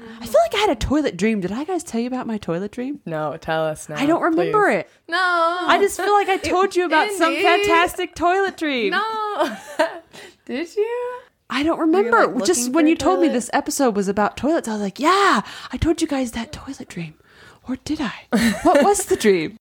I feel like I had a toilet dream. Did I guys tell you about my toilet dream? No, tell us now. I don't remember it. No. I just feel like I told you about some fantastic toilet dream. No. Did you? I don't remember. Like just when you told me this episode was about toilets, I was like, yeah, I told you guys that toilet dream. Or did I? What was the dream?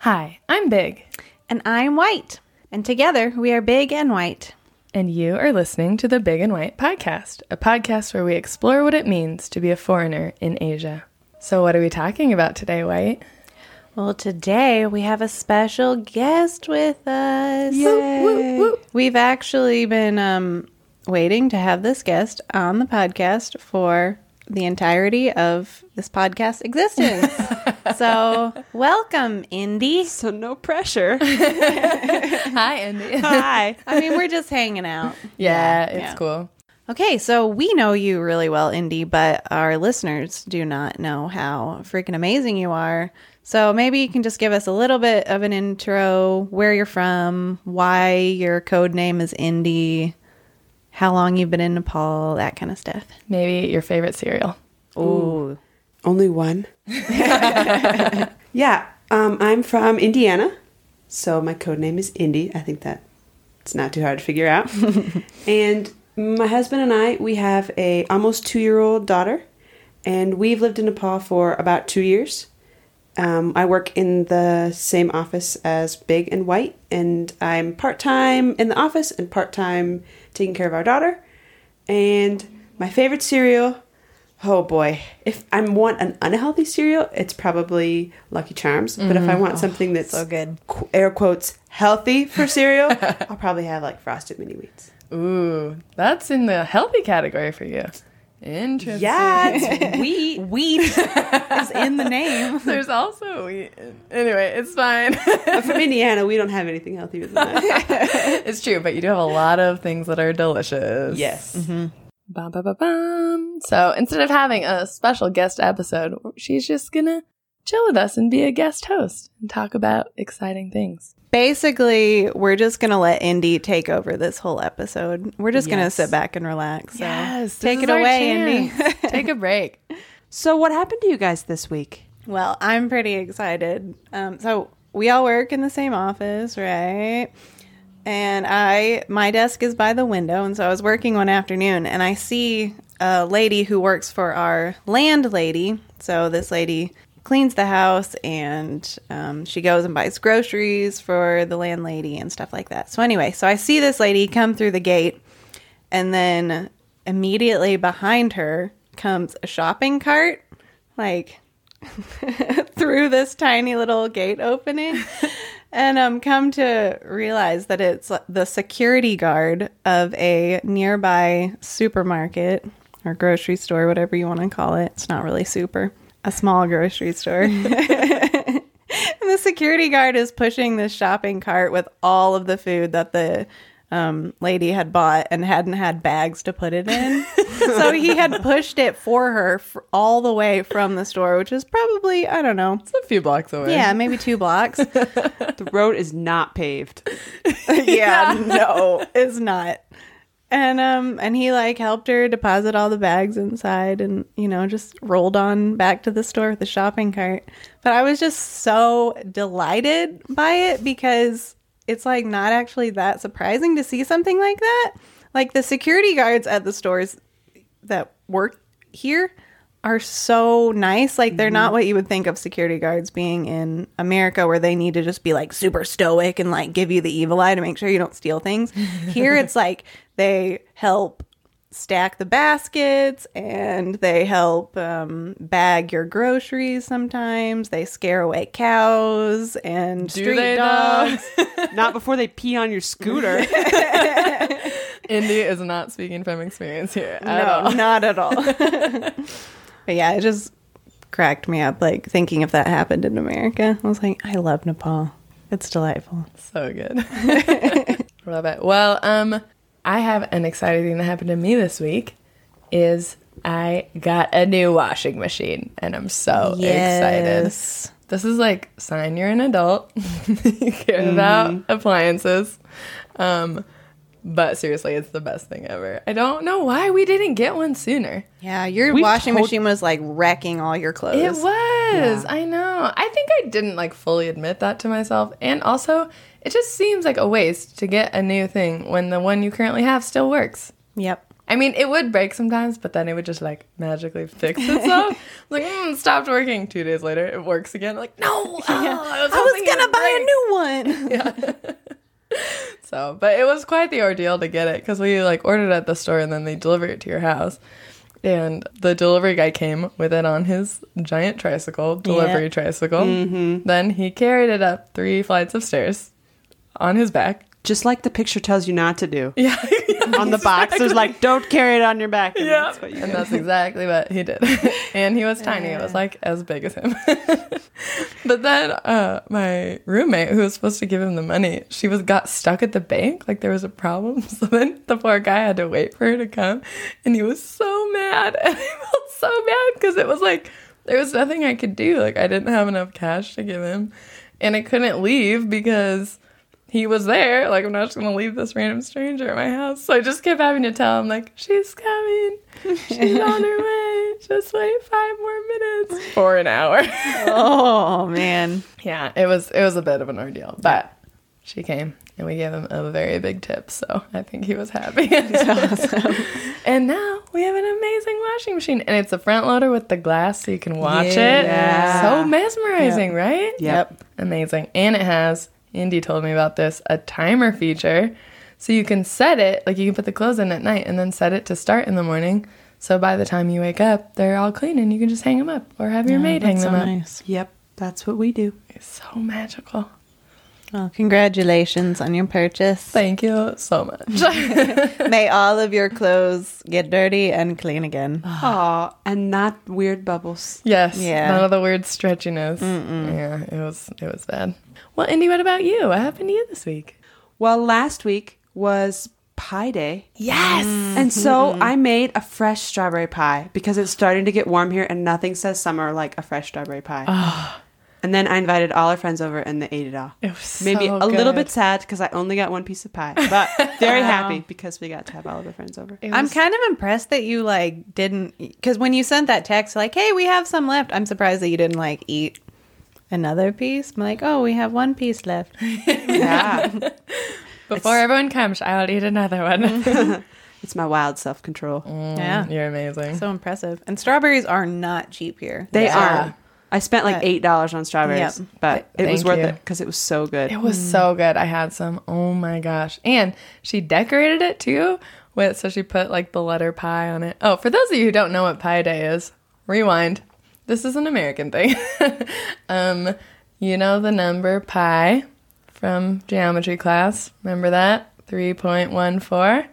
Hi, I'm Big. And I'm White. And together, we are Big and White. And you are listening to the Big and White podcast, a podcast where we explore what it means to be a foreigner in Asia. So what are we talking about today, White? Well, today we have a special guest with us. Yay. Woo, woo, woo. We've actually been waiting to have this guest on the podcast for the entirety of this podcast existence. So, welcome, Indy. So, no pressure. Hi, Indy. Hi. I mean, we're just hanging out. Yeah, it's cool. Okay, so we know you really well, Indy, but our listeners do not know how freaking amazing you are. So, maybe you can just give us a little bit of an intro, where you're from, why your code name is Indy, how long you've been in Nepal, that kind of stuff. Maybe your favorite cereal. Ooh. Only one? Yeah. I'm from Indiana, so my code name is Indy. I think that it's not too hard to figure out. And my husband and I, we have a almost 2-year-old daughter, and we've lived in Nepal for about 2 years. I work in the same office as Big and White, and I'm part-time in the office and part-time taking care of our daughter. And my favorite cereal, oh boy, if I want an unhealthy cereal, it's probably Lucky Charms. But if I want something that's so good, air quotes, healthy for cereal, I'll probably have like Frosted Mini Wheats. Ooh, that's in the healthy category for you. Interesting. Yeah, it's wheat. Wheat is in the name. There's also wheat. Anyway, it's fine. From Indiana, we don't have anything healthier than that. It's true, but you do have a lot of things that are delicious. Yes. Mm-hmm. Bum, bum, bum, bum. So instead of having a special guest episode, she's just going to chill with us and be a guest host and talk about exciting things. Basically, we're just going to let Indy take over this whole episode. We're just going to sit back and relax. So yes. Take it away, Indy. Take a break. So what happened to you guys this week? Well, I'm pretty excited. So we all work in the same office, right? And my desk is by the window. And so I was working one afternoon and I see a lady who works for our landlady. So this lady cleans the house, and she goes and buys groceries for the landlady and stuff like that. So anyway, so I see this lady come through the gate, and then immediately behind her comes a shopping cart, like through this tiny little gate opening, and come to realize that it's the security guard of a nearby supermarket or grocery store, whatever you want to call it. It's not really super. A small grocery store. And the security guard is pushing this shopping cart with all of the food that the lady had bought and hadn't had bags to put it in. So he had pushed it for her all the way from the store, which is probably, I don't know. It's a few blocks away. Yeah, maybe 2 blocks. The road is not paved. Yeah, no, it's not. And he like helped her deposit all the bags inside and, you know, just rolled on back to the store with the shopping cart. But I was just so delighted by it because it's like not actually that surprising to see something like that. Like the security guards at the stores that work here are so nice. Like they're not what you would think of security guards being in America, where they need to just be like super stoic and like give you the evil eye to make sure you don't steal things. Here it's like they help stack the baskets and they help bag your groceries sometimes. They scare away cows and street dogs. Not before they pee on your scooter. Indy is not speaking from experience here at all. Not at all. But yeah, it just cracked me up, like, thinking if that happened in America. I was like, I love Nepal. It's delightful. So good. Love it. Well, I have an exciting thing that happened to me this week is I got a new washing machine, and I'm so excited. this is like sign you're an adult. You care about appliances. But seriously, it's the best thing ever. I don't know why we didn't get one sooner. Yeah, your washing machine was like wrecking all your clothes. It was. Yeah. I know. I think I didn't like fully admit that to myself. And also, it just seems like a waste to get a new thing when the one you currently have still works. Yep. I mean, it would break sometimes, but then it would just like magically fix itself. Like, stopped working. 2 days later, it works again. Like, no, I was gonna buy a new one. Yeah. So, but it was quite the ordeal to get it because we like ordered at the store and then they deliver it to your house. And the delivery guy came with it on his giant tricycle, delivery tricycle. Mm-hmm. Then he carried it up 3 flights of stairs on his back. Just like the picture tells you not to do. Yeah. On the box, there's like, don't carry it on your back. And that's what you do. And that's exactly what he did. And he was tiny. It was like as big as him. But then my roommate, who was supposed to give him the money, she got stuck at the bank. Like there was a problem. So then the poor guy had to wait for her to come. And he was so mad. And I felt so bad because it was like, there was nothing I could do. Like I didn't have enough cash to give him. And I couldn't leave because... he was there. Like, I'm not just going to leave this random stranger at my house. So I just kept having to tell him, like, she's coming. She's on her way. Just wait 5 more minutes. Or an hour. Oh, man. Yeah, it was a bit of an ordeal. But she came, and we gave him a very big tip. So I think he was happy. That's awesome. And now we have an amazing washing machine. And it's a front loader with the glass so you can watch it. Yeah. So mesmerizing, right? Yep. Amazing. And it has... Indy told me about this, a timer feature. So you can set it, like you can put the clothes in at night and then set it to start in the morning. So by the time you wake up, they're all clean and you can just hang them up or have your maid hang them up. Nice. Yep, that's what we do. It's so magical. Well, congratulations on your purchase. Thank you so much. May all of your clothes get dirty and clean again. Aw, and not weird bubbles. Yes, none of the weird stretchiness. Mm-mm. Yeah, it was bad. Well, Indy, what about you? What happened to you this week? Well, last week was pie day. Yes! Mm-hmm. And so I made a fresh strawberry pie because it's starting to get warm here and nothing says summer like a fresh strawberry pie. Oh. And then I invited all our friends over and they ate it all. It was maybe so a little bit sad because I only got 1 piece of pie, but very happy because we got to have all of our friends over. I'm kind of impressed that you like didn't, because when you sent that text like, hey, we have some left, I'm surprised that you didn't like eat another piece. I'm like, oh, we have 1 piece left. Yeah. Before everyone comes, I'll eat another one. It's my wild self-control. Yeah. You're amazing. So impressive. And strawberries are not cheap here. They are. I spent like $8 on strawberries, but it was worth it because it was so good. It was so good. I had some. Oh, my gosh. And she decorated it, too. So she put like the letter pie on it. Oh, for those of you who don't know what Pie Day is, rewind. This is an American thing. You know the number pi from geometry class. Remember that? 3.14.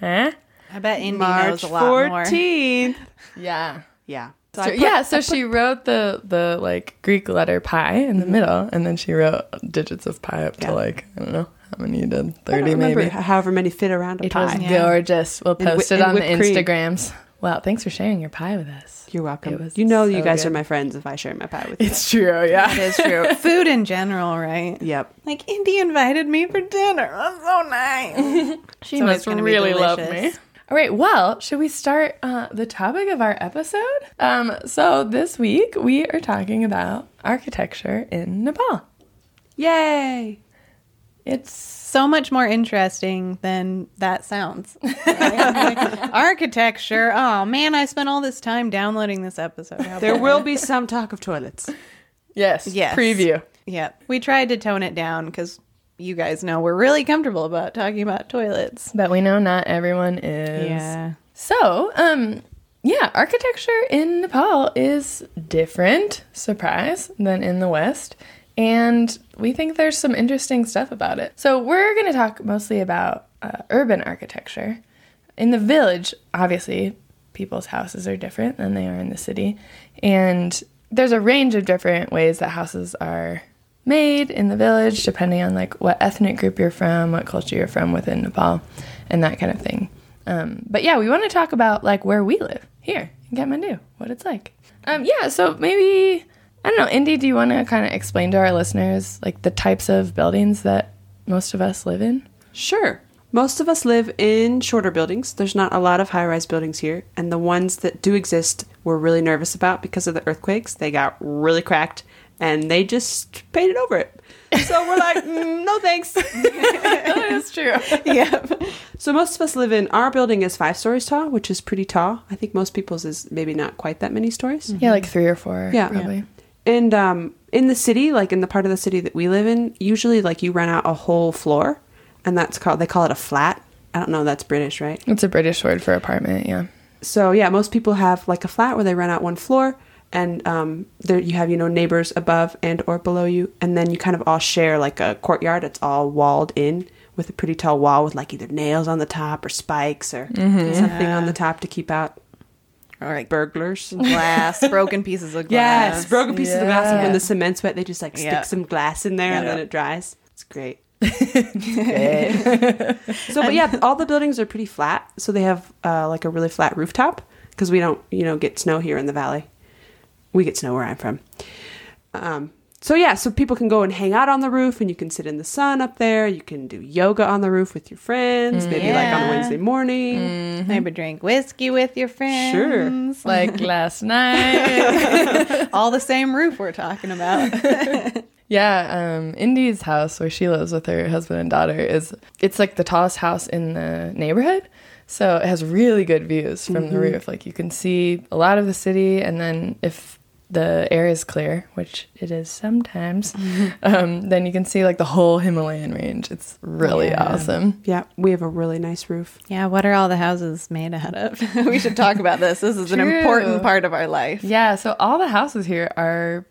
Huh? I bet Indy knows a lot more. March 14th. Yeah. Yeah. So she wrote the like Greek letter pi in the middle, and then she wrote digits of pi up to like, I don't know how many you did, 30 maybe. However many fit around a pie. It was gorgeous. We'll post it on the Instagrams. Cream. Wow, thanks for sharing your pie with us. You're welcome. You know you guys are my friends if I share my pie with you. It's true, yeah. It is true. Food in general, right? Yep. Like, Indy invited me for dinner. That's so nice. She must really love me. All right, well, should we start the topic of our episode? So this week we are talking about architecture in Nepal. Yay! It's so much more interesting than that sounds. Architecture. Oh, man, I spent all this time downloading this episode. There will be some talk of toilets. Yes. Preview. Yeah. We tried to tone it down because... you guys know we're really comfortable about talking about toilets. But we know not everyone is. Yeah. So, architecture in Nepal is different, surprise, than in the West. And we think there's some interesting stuff about it. So we're going to talk mostly about urban architecture. In the village, obviously, people's houses are different than they are in the city. And there's a range of different ways that houses are made in the village, depending on like what ethnic group you're from, what culture you're from within Nepal, and that kind of thing. But yeah, we want to talk about like where we live here in Kathmandu, what it's like. So maybe I don't know. Indy, do you want to kind of explain to our listeners like the types of buildings that most of us live in? Sure. Most of us live in shorter buildings. There's not a lot of high-rise buildings here. And the ones that do exist, we're really nervous about because of the earthquakes. They got really cracked, and they just painted over it. So we're like, no thanks. That is true. Yeah. So most of us live in, our building is 5 stories tall, which is pretty tall. I think most people's is maybe not quite that many stories. Mm-hmm. Yeah, like 3 or 4. Yeah. Probably. Yeah. And in the city, like in the part of the city that we live in, usually like you rent out a whole floor. And that's called, they call it a flat. I don't know, that's British, right? It's a British word for apartment, yeah. So, yeah, most people have like a flat where they rent out one floor, and there you have, you know, neighbors above and or below you. And then you kind of all share like a courtyard. It's all walled in with a pretty tall wall with like either nails on the top or spikes or something on the top to keep out. All right, burglars. Glass, broken pieces of glass. Yes, broken pieces of glass. And when the cement's wet, they just like stick some glass in there and then it dries. It's great. So, but yeah, all the buildings are pretty flat. So they have like a really flat rooftop because we don't, you know, get snow here in the valley. We get snow where I'm from. So yeah, so people can go and hang out on the roof, and you can sit in the sun up there. You can do yoga on the roof with your friends, maybe like on a Wednesday morning. Mm-hmm. Maybe drink whiskey with your friends. Sure. Like last night. All the same roof we're talking about. Yeah, Indy's house where she lives with her husband and daughter it's like the tallest house in the neighborhood. So it has really good views from the roof. Like you can see a lot of the city, and then if the air is clear, which it is sometimes, then you can see like the whole Himalayan range. It's really awesome. Yeah, we have a really nice roof. Yeah, what are all the houses made out of? We should talk about this. This is an important part of our life. Yeah, so all the houses here are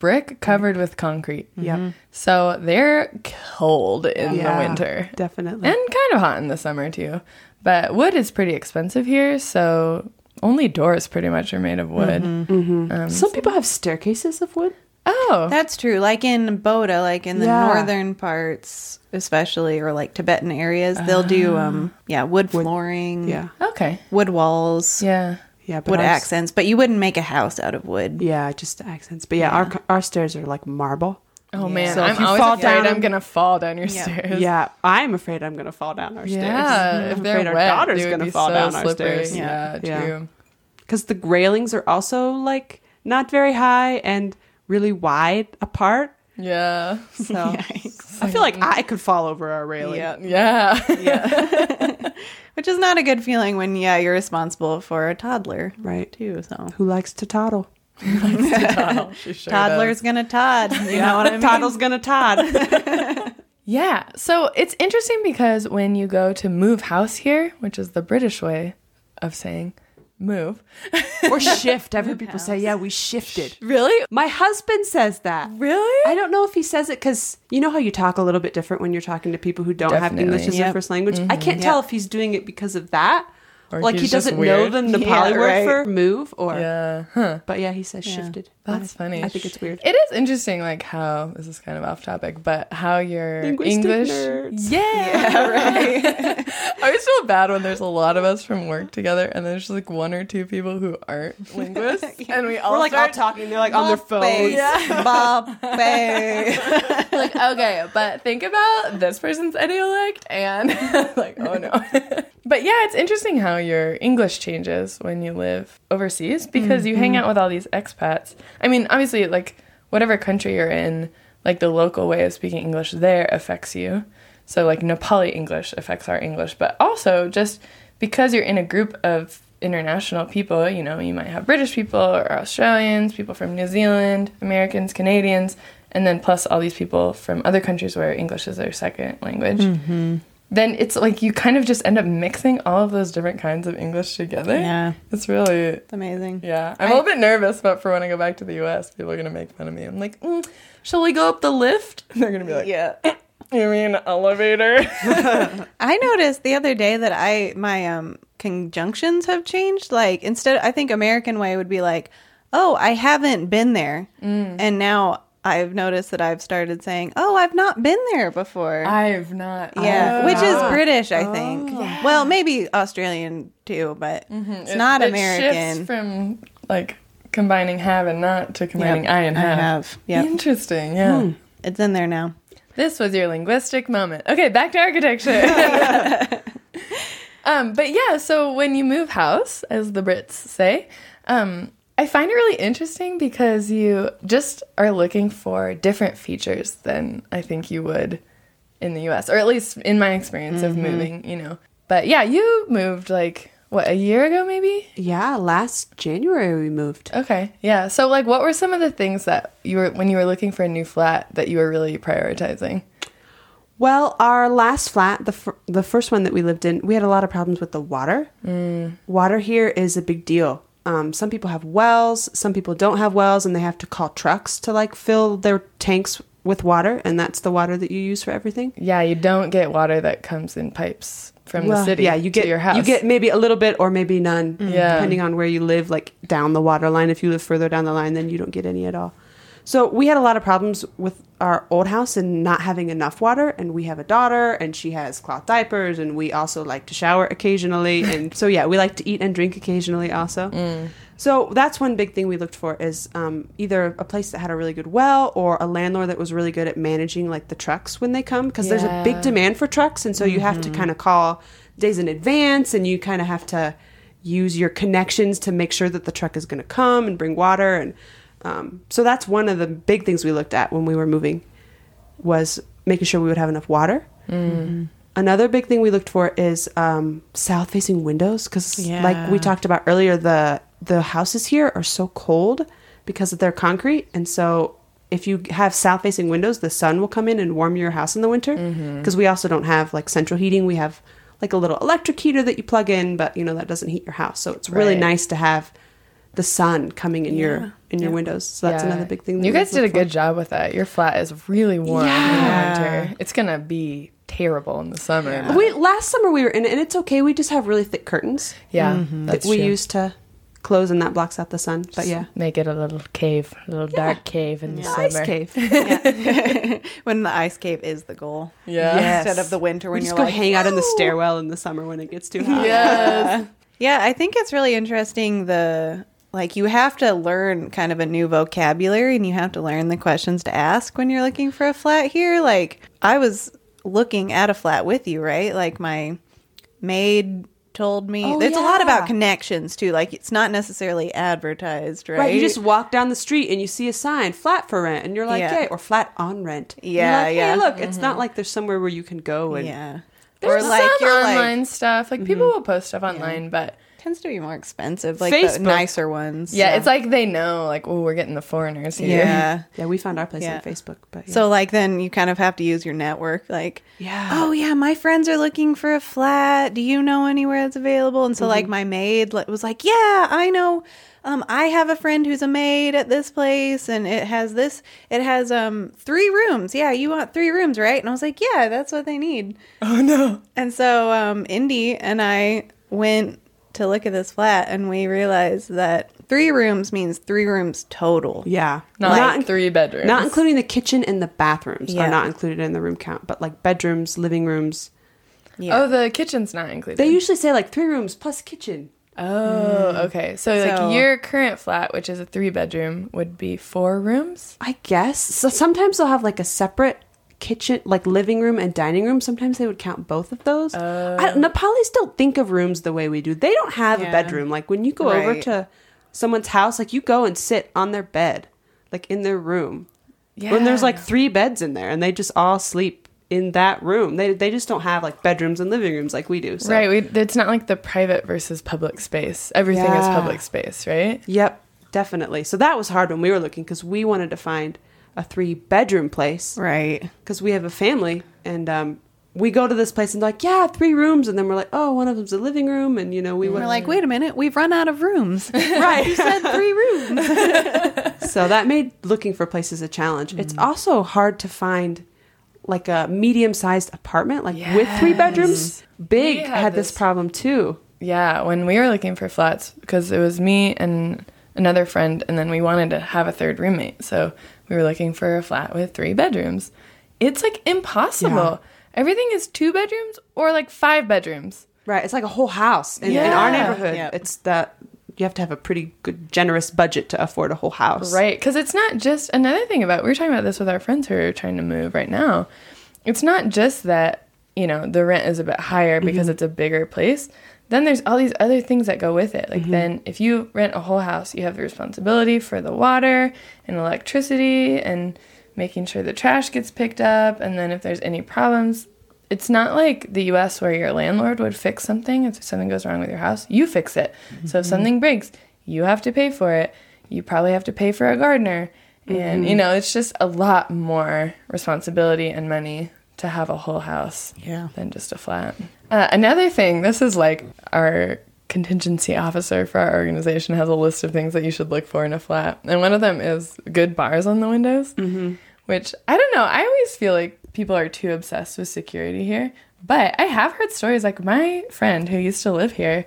brick covered with concrete. Yeah. So they're cold in the winter. Definitely. And kind of hot in the summer too. But wood is pretty expensive here, so only doors pretty much are made of wood. Some people have staircases of wood. Oh. That's true. Like in Boda, like in the northern parts especially, or like Tibetan areas, they'll do wood flooring. Yeah. Okay. Wood walls. Yeah. Yeah, but wood accents, but you wouldn't make a house out of wood. Yeah, just accents. But yeah, our stairs are like marble. Oh man, so I'm always afraid I'm gonna fall down your stairs. Yeah, I'm afraid I'm gonna fall down our stairs. I'm afraid our daughter's gonna fall down our stairs. Yeah, true. Because the railings are also like not very high and really wide apart. Yeah. So I feel like I could fall over our railing. Yeah. Which is not a good feeling when, you're responsible for a toddler. Right. Too, so. Who likes to toddle? Sure Toddler's going to todd. You know what I mean? Toddle's going to todd. Yeah. So it's interesting because when you go to move house here, which is the British way of saying move. Or shift. I've heard people say, we shifted. Really? My husband says that. Really? I don't know if he says it because you know how you talk a little bit different when you're talking to people who don't have English as their first language? I can't tell if he's doing it because of that. Or like he doesn't know the Nepali word for move or... Yeah. Huh. But yeah, he says shifted. That's funny. I think it's weird. It is interesting like how... This is kind of off topic, but how your English... Nerds. Yeah, right. I always feel bad when there's a lot of us from work together and there's just like 1 or 2 people who aren't linguists. And we're like all talking. They're like on their phones. Yeah. Like, okay, but think about this person's idiolect and like, oh no. But yeah, it's interesting how your English changes when you live overseas because you hang out with all these expats. I mean, obviously, like, whatever country you're in, like, the local way of speaking English there affects you. So, like, Nepali English affects our English. But also, just because you're in a group of international people, you know, you might have British people or Australians, people from New Zealand, Americans, Canadians, and then plus all these people from other countries where English is their second language. Mm-hmm. Then it's like you kind of just end up mixing all of those different kinds of English together. Yeah. It's really... It's amazing. Yeah. I'm a little bit nervous, but for when I go back to the U.S., people are going to make fun of me. I'm like, shall we go up the lift? And they're going to be like, you mean elevator? I noticed the other day that my conjunctions have changed. Like, instead, I think American way would be like, oh, I haven't been there. And now... I've noticed that I've started saying, oh, I've not been there before. I've not. Yeah, which is British, I think. Yeah. Well, maybe Australian too, but it's not American. It shifts from like Combining have and not to combining I and have. Interesting, yeah. It's in there now. This was your linguistic moment. Okay, back to architecture. But yeah, so when you move house, as the Brits say, I find it really interesting because you just are looking for different features than I think you would in the U.S., or at least in my experience of moving, you know. But yeah, you moved like, what, a year ago maybe? Yeah, last January we moved. Okay, yeah. So like what were some of the things that you were, when you were looking for a new flat, that you were really prioritizing? Well, our last flat, the first one that we lived in, we had a lot of problems with the water. Water here is a big deal. Some people have wells, some people don't have wells, and they have to call trucks to like fill their tanks with water, and that's the water that you use for everything. Yeah, you don't get water that comes in pipes from the city to your house. You get maybe a little bit or maybe none, depending on where you live, like down the water line. If you live further down the line, then you don't get any at all. So we had a lot of problems with our old house and not having enough water, and we have a daughter, and she has cloth diapers, and we also like to shower occasionally, and so yeah, we like to eat and drink occasionally also. So that's one big thing we looked for is either a place that had a really good well or a landlord that was really good at managing like the trucks when they come, because there's a big demand for trucks, and so you have to kind of call days in advance, and you kind of have to use your connections to make sure that the truck is going to come and bring water. And so that's one of the big things we looked at when we were moving, was making sure we would have enough water. Another big thing we looked for is south-facing windows, because like we talked about earlier, the houses here are so cold because they're concrete. And so if you have south-facing windows, the sun will come in and warm your house in the winter, because we also don't have like central heating. We have like a little electric heater that you plug in, but you know, that doesn't heat your house. So it's really nice to have the sun coming in your windows. So that's another big thing. You guys did a good job with that. Your flat is really warm in the winter. It's going to be terrible in the summer. Last summer we were in it, and it's okay. We just have really thick curtains. That's true. We used to close, and that blocks out the sun. But just make it a little cave, a little dark cave in the summer. Ice cave. When the ice cave is the goal. Instead of the winter when you're like, hang out in the stairwell in the summer when it gets too hot. Yeah, I think it's really interesting like, you have to learn kind of a new vocabulary, and you have to learn the questions to ask when you're looking for a flat here. Like, I was looking at a flat with you, right? Like, my maid told me. There's a lot about connections, too. Like, it's not necessarily advertised, right? Right. You just walk down the street, and you see a sign, flat for rent, and you're like, hey, or flat on rent. Hey, look, it's not like there's somewhere where you can go. And There's or like some online stuff. Like, people will post stuff online, but tends to be more expensive, like Facebook. The nicer ones. It's like they know, like, oh, we're getting the foreigners here. We found our place on Facebook, but so like then you kind of have to use your network, like my friends are looking for a flat, do you know anywhere that's available? And so like my maid was like, I know, I have a friend who's a maid at this place, and it has 3 rooms. You want 3 rooms, right? And I was like, that's what they need. Oh no. And so Indy and I went to look at this flat, and we realized that 3 rooms means 3 rooms total. Not 3 bedrooms, not including the kitchen and the bathrooms are not included in the room count, but like bedrooms, living rooms. Oh, the kitchen's not included. They usually say like 3 rooms plus kitchen. Okay, so like your current flat, which is a 3 bedroom, would be 4 rooms, I guess. So sometimes they'll have like a separate kitchen, like living room and dining room. Sometimes they would count both of those. Nepalis don't think of rooms the way we do. They don't have a bedroom. Like when you go over to someone's house, like you go and sit on their bed, like in their room. When there's like 3 beds in there, and they just all sleep in that room. They just don't have like bedrooms and living rooms like we do. So. Right. It's not like the private versus public space. Everything is public space, right? Yep, definitely. So that was hard when we were looking, because we wanted to find a 3 bedroom place. Right. Because we have a family, and we go to this place and they're like, 3 rooms. And then we're like, oh, one of them's a living room. And, you know, we're like, wait a minute, we've run out of rooms. Right. You said 3 rooms. So that made looking for places a challenge. It's also hard to find like a medium sized apartment, like with 3 bedrooms. Big had this problem too. Yeah. When we were looking for flats, because it was me and another friend, and then we wanted to have a third roommate. So we were looking for a flat with 3 bedrooms. It's like impossible. Everything is 2 bedrooms or like 5 bedrooms. Right. It's like a whole house in our neighborhood. It's that you have to have a pretty good, generous budget to afford a whole house. Right. Because it's not just, another thing about, we were talking about this with our friends who are trying to move right now. It's not just that, you know, the rent is a bit higher because mm-hmm. it's a bigger place. Then there's all these other things that go with it. Like mm-hmm. then if you rent a whole house, you have the responsibility for the water and electricity and making sure the trash gets picked up. And then if there's any problems, it's not like the U.S. where your landlord would fix something. If something goes wrong with your house, you fix it. Mm-hmm. So if something breaks, you have to pay for it. You probably have to pay for a gardener. Mm-hmm. And, you know, it's just a lot more responsibility and money to have a whole house than just a flat. Another thing, this is like our contingency officer for our organization has a list of things that you should look for in a flat. And one of them is good bars on the windows, mm-hmm. which, I don't know, I always feel like people are too obsessed with security here. But I have heard stories, like my friend who used to live here,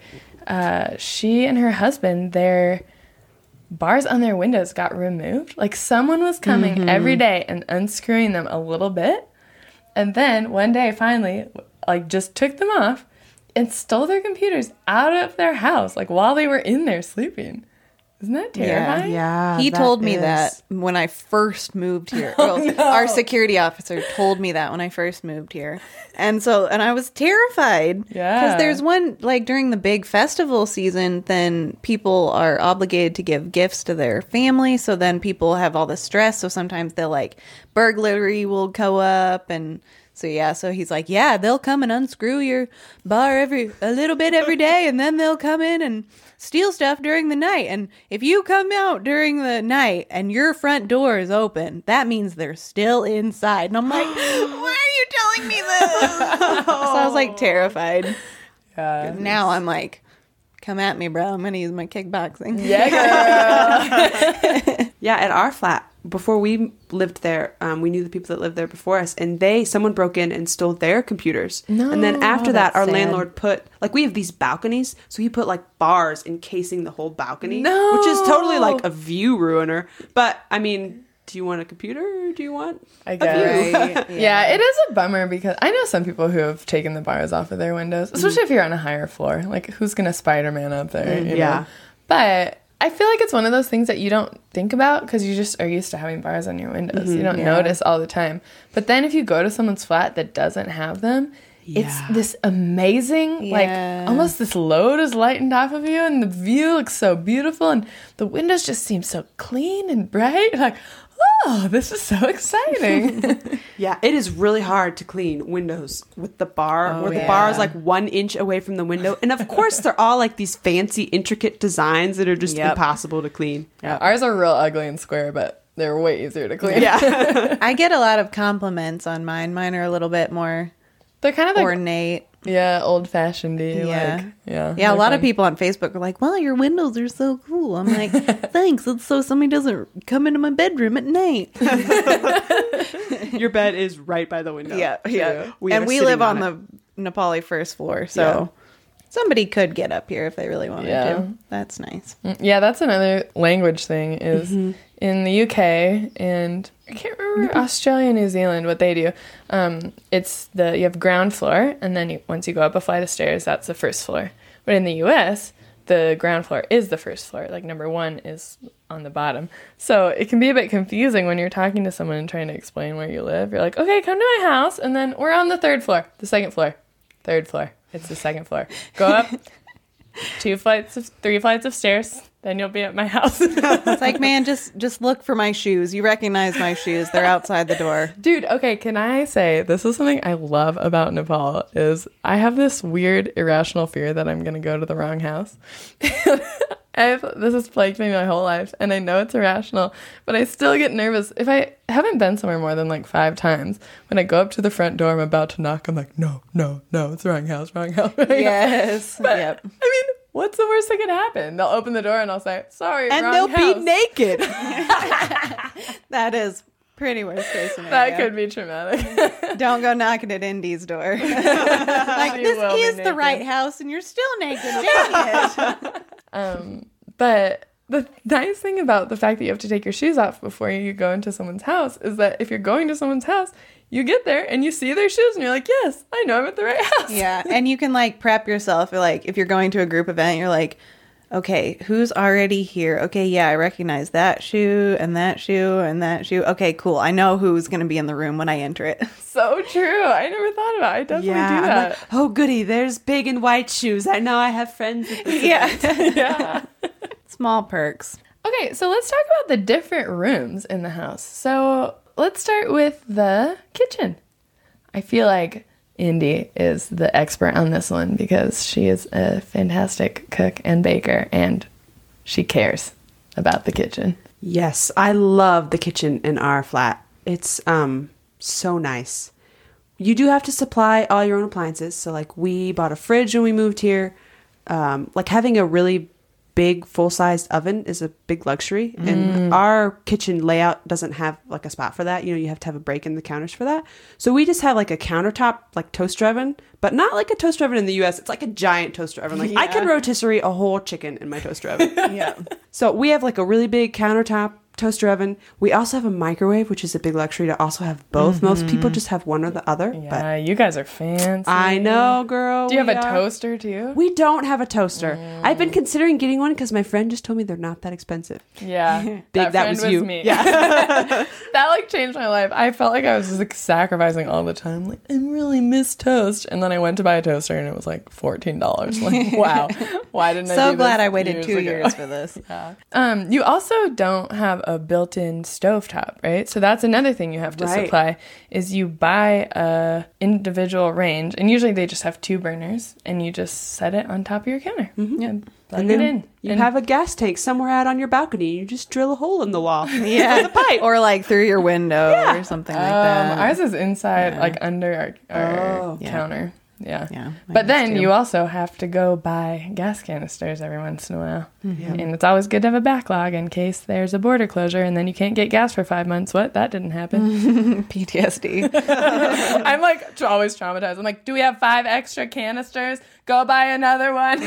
she and her husband, their bars on their windows got removed. Like someone was coming mm-hmm. every day and unscrewing them a little bit. And then one day, finally, like just took them off and stole their computers out of their house, like while they were in there sleeping. Isn't that terrifying? Yeah. He told me that when I first moved here. Oh, well, no. Our security officer told me that when I first moved here. And I was terrified. Yeah. Because there's one, like during the big festival season, then people are obligated to give gifts to their family. So then people have all the stress. So sometimes they'll like, burglary will go up and... So, yeah, so he's like, yeah, they'll come and unscrew your bar a little bit every day, and then they'll come in and steal stuff during the night. And if you come out during the night and your front door is open, that means they're still inside. And I'm like, why are you telling me this? So I was, like, terrified. Yes. Now I'm like, come at me, bro. I'm going to use my kickboxing. Yeah, girl. Yeah, at our flat. Before we lived there, we knew the people that lived there before us, and someone broke in and stole their computers. No, and then after that, our landlord put, like, we have these balconies, so he put like bars encasing the whole balcony, which is totally like a view ruiner. But I mean, do you want a computer or do you want a view? Right. Yeah, it is a bummer because I know some people who have taken the bars off of their windows, especially if you're on a higher floor. Like, who's gonna Spider-Man up there? Mm-hmm. You know? Yeah, but. I feel like it's one of those things that you don't think about because you just are used to having bars on your windows. Mm-hmm, you don't notice all the time. But then if you go to someone's flat that doesn't have them, it's this amazing, like, almost this load is lightened off of you and the view looks so beautiful and the windows just seem so clean and bright. Like, oh, this is so exciting. Yeah, it is really hard to clean windows with the bar where the bar is like 1 inch away from the window. And of course, they're all like these fancy, intricate designs that are just impossible to clean. Yeah. Ours are real ugly and square, but they're way easier to clean. Yeah. I get a lot of compliments on mine. Mine are a little bit more they're kind of ornate. Like, yeah, old-fashioned-y. Yeah. Like, yeah, a lot of people on Facebook are like, wow, your windows are so cool. I'm like, thanks. It's so somebody doesn't come into my bedroom at night. Your bed is right by the window. Yeah, yeah. We live on the Nepali first floor, so somebody could get up here if they really wanted to. That's nice. Yeah, that's another language thing is in the UK and... I can't remember Australia, New Zealand, what they do. It's you have ground floor, and then once you go up a flight of stairs, that's the first floor. But in the U.S., the ground floor is the first floor. Like, number one is on the bottom. So it can be a bit confusing when you're talking to someone and trying to explain where you live. You're like, okay, come to my house, and then we're on the third floor, the second floor, third floor. It's the second floor. Go up three flights of stairs. Then you'll be at my house. It's like, man, just look for my shoes. You recognize my shoes. They're outside the door. Dude, okay, can I say this is something I love about Nepal is I have this weird irrational fear that I'm going to go to the wrong house. This has plagued me my whole life, and I know it's irrational, but I still get nervous. If I haven't been somewhere more than like 5 times, when I go up to the front door, I'm about to knock. I'm like, no, it's the wrong house. Yes. But, yep. I mean... What's the worst that could happen? They'll open the door and I'll say, sorry, and wrong house. And they'll be naked. That is pretty worst case scenario. That could be traumatic. Don't go knocking at Indy's door. Like, this is the right house and you're still naked. Dang it. But the nice thing about the fact that you have to take your shoes off before you go into someone's house is that if you're going to someone's house, you get there and you see their shoes and you're like, yes, I know I'm at the right house. Yeah. And you can like prep yourself. Or, like if you're going to a group event, you're like, okay, who's already here? Okay, yeah, I recognize that shoe and that shoe and that shoe. Okay, cool. I know who's going to be in the room when I enter it. So true. I never thought about it. I definitely do that. Like, oh, goody, there's Big and White shoes. I know I have friends at this event. Yeah. Small perks. Okay, so let's talk about the different rooms in the house. So let's start with the kitchen. I feel like Indy is the expert on this one because she is a fantastic cook and baker, and she cares about the kitchen. Yes, I love the kitchen in our flat. It's so nice. You do have to supply all your own appliances. So, like, we bought a fridge when we moved here. Like, having a really big full-sized oven is a big luxury, and our kitchen layout doesn't have like a spot for that. You know, you have to have a break in the counters for that. So we just have like a countertop, like toaster oven, but not like a toaster oven in the US. It's like a giant toaster oven. Like I could rotisserie a whole chicken in my toaster oven. So we have like a really big countertop toaster oven. We also have a microwave, which is a big luxury to also have both. Most people just have one or the other. But you guys are fancy. I know, girl. Do you have a toaster too? We don't have a toaster. I've been considering getting one because my friend just told me they're not that expensive. That was me. That like changed my life. I felt like I was just, like, sacrificing all the time. Like, I really miss toast, and then I went to buy a toaster and it was like $14. Like, wow, why didn't I? So glad I waited 2 years for this. You also don't have a built-in stovetop, right? So that's another thing you have to supply, is you buy a individual range, and usually they just have two burners, and you just set it on top of your counter. And then it in. You have a gas tank somewhere out on your balcony. You just drill a hole in the wall. The pipe. Or like through your window or something like that. Ours is inside, like under our counter. But then you also have to go buy gas canisters every once in a while. And it's always good to have a backlog in case there's a border closure and then you can't get gas for 5 months. What? That didn't happen. PTSD. I'm like always traumatized. I'm like, do we have 5 extra canisters? Go buy another one.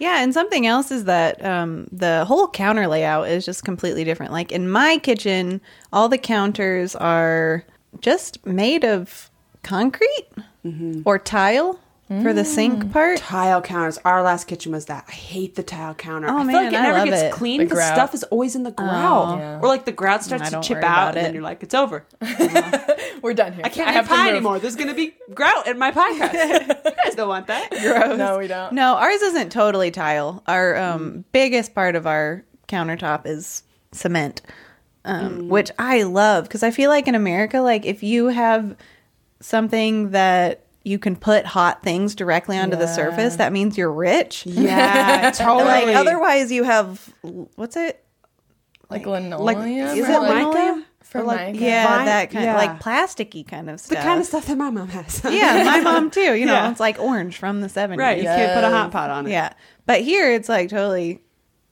Yeah, and something else is that the whole counter layout is just completely different. Like in my kitchen, all the counters are just made of concrete. Or tile for the sink part. Tile counters. Our last kitchen was that. I hate the tile counter. Oh, I feel like it never gets clean. The stuff is always in the grout. Or like the grout starts to chip out and then you're like, it's over. We're done here. I can't have pie anymore. There's going to be grout in my podcast. You guys don't want that. Gross. No, we don't. No, ours isn't totally tile. Our biggest part of our countertop is cement, which I love because I feel like in America, like if you have something that you can put hot things directly onto the surface, that means you're rich. Totally. Like, otherwise you have, what's it? Like linoleum? Like, is it linoleum? Like, that kind of like plasticky kind of stuff. The kind of stuff that my mom has. My mom too. You know, it's like orange from the 70s. Right, you can't put a hot pot on it. But here it's like totally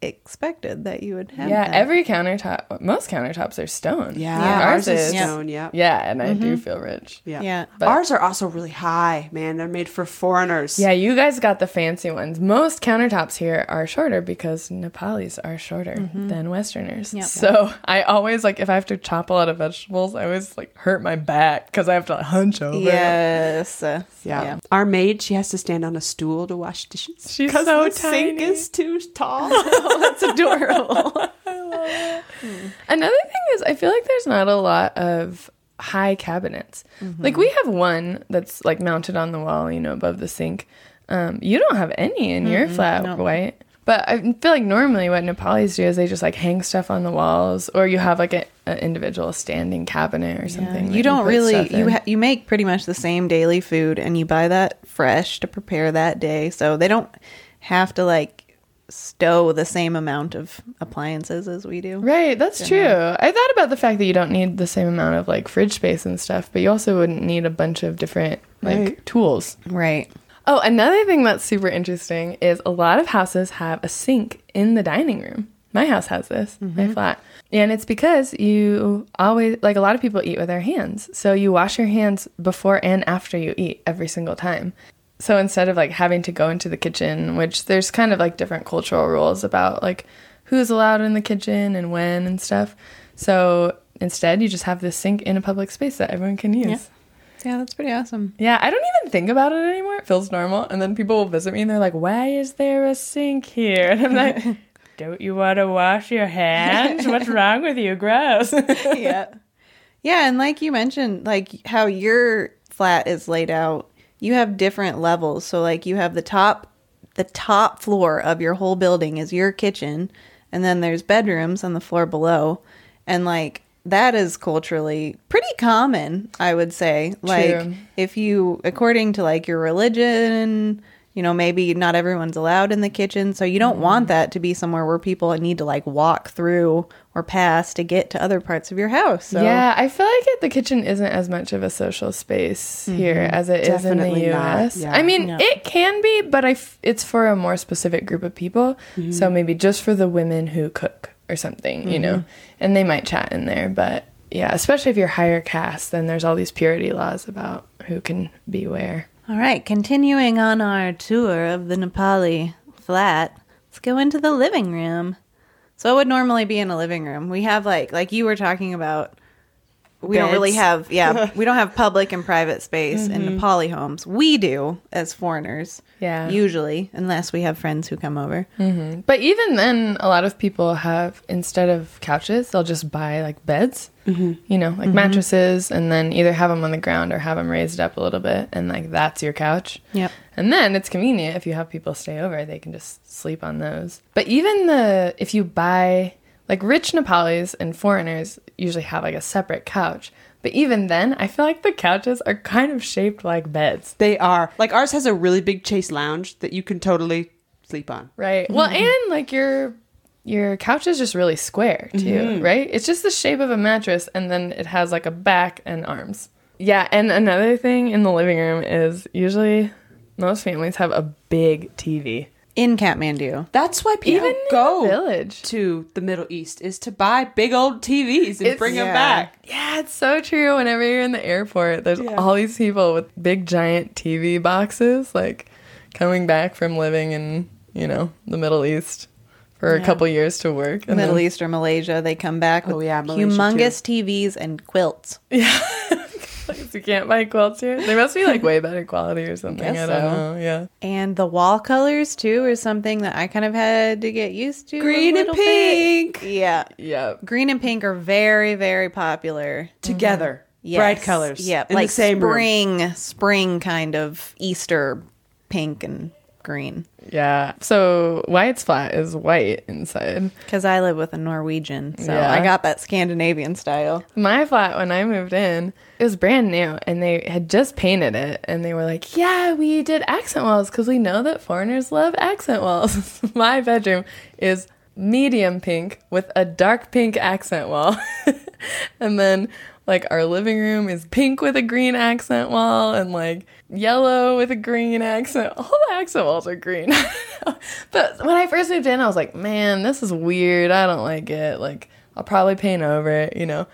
expected that you would have that. Every countertop, most countertops are stone. Ours is stone. And I do feel rich. But ours are also really high, man. They're made for foreigners. You guys got the fancy ones. Most countertops here are shorter because Nepalis are shorter than Westerners. So I always, like, if I have to chop a lot of vegetables, I always like hurt my back because I have to hunch over. Our maid, she has to stand on a stool to wash dishes. She's so the tiny. Sink is too tall. Oh, that's adorable. I love it. Another thing is, I feel like there's not a lot of high cabinets. Like, we have one that's, like, mounted on the wall, you know, above the sink. You don't have any in your flat, right? But I feel like normally what Nepalis do is they just, like, hang stuff on the walls, or you have, like, an individual standing cabinet or something. You don't really... You make pretty much the same daily food, and you buy that fresh to prepare that day. So they don't have to, like, stow the same amount of appliances as we do. Right, that's true. I thought about the fact that you don't need the same amount of, like, fridge space and stuff, but you also wouldn't need a bunch of different, like, tools. Oh, another thing that's super interesting is a lot of houses have a sink in the dining room. My house has this, my flat. And it's because you always, like, a lot of people eat with their hands. So you wash your hands before and after you eat every single time. So instead of, like, having to go into the kitchen, which there's kind of, like, different cultural rules about, like, who's allowed in the kitchen and when and stuff. So instead, you just have this sink in a public space that everyone can use. Yeah, that's pretty awesome. Yeah, I don't even think about it anymore. It feels normal. And then people will visit me and they're like, why is there a sink here? And I'm like, don't you want to wash your hands? What's wrong with you? Gross. Yeah. Yeah, and like you mentioned, like how your flat is laid out, you have different levels. So like you have the top floor of your whole building is your kitchen, and then there's bedrooms on the floor below. And like that is culturally pretty common, I would say. Like true. If you, according to like your religion, you know, maybe not everyone's allowed in the kitchen. So you don't want that to be somewhere where people need to like walk through or pass to get to other parts of your house. So. Yeah, I feel like the kitchen isn't as much of a social space here as it is in the U.S. Yeah. I mean, it can be, but it's for a more specific group of people. Mm-hmm. So maybe just for the women who cook or something, you know, and they might chat in there. But yeah, especially if you're higher caste, then there's all these purity laws about who can be where. All right, continuing on our tour of the Nepali flat, let's go into the living room. So it would normally be in a living room. We have like you were talking about, we don't really have, we don't have public and private space in Nepali homes. We do as foreigners, usually, unless we have friends who come over. Mm-hmm. But even then, a lot of people have, instead of couches, they'll just buy like beds. You know, like mattresses, and then either have them on the ground or have them raised up a little bit, and like that's your couch. Yep. And then it's convenient if you have people stay over, they can just sleep on those. But even if you buy, like rich Nepalis and foreigners usually have like a separate couch. But even then, I feel like the couches are kind of shaped like beds. They are. Like ours has a really big chaise lounge that you can totally sleep on. Right. Well, and like your couch is just really square, too, right? It's just the shape of a mattress, and then it has, like, a back and arms. Yeah, and another thing in the living room is usually most families have a big TV. In Kathmandu. That's why people go to the Middle East, is to buy big old TVs and bring them back. Yeah, it's so true. Whenever you're in the airport, there's all these people with big, giant TV boxes, like, coming back from living in, you know, the Middle East. For a couple years to work. And Middle East or Malaysia, they come back with Malaysia humongous too. TVs and quilts. Yeah. You can't buy quilts here. They must be like way better quality or something. I don't know. Yeah. And the wall colors too is something that I kind of had to get used to. Green and pink. Yeah. Yeah. Green and pink are very, very popular. Together. Yes. Bright colors. Yeah. Like the same spring kind of Easter pink and green. Yeah. So Wyatt's flat is white inside. Because I live with a Norwegian, so I got that Scandinavian style. My flat, when I moved in, it was brand new, and they had just painted it, and they were like, yeah, we did accent walls, because we know that foreigners love accent walls. My bedroom is medium pink with a dark pink accent wall. And then like our living room is pink with a green accent wall, and like yellow with a green accent. All the accent walls are green. But when I first moved in, I was like, man, this is weird. I don't like it. Like, I'll probably paint over it, you know.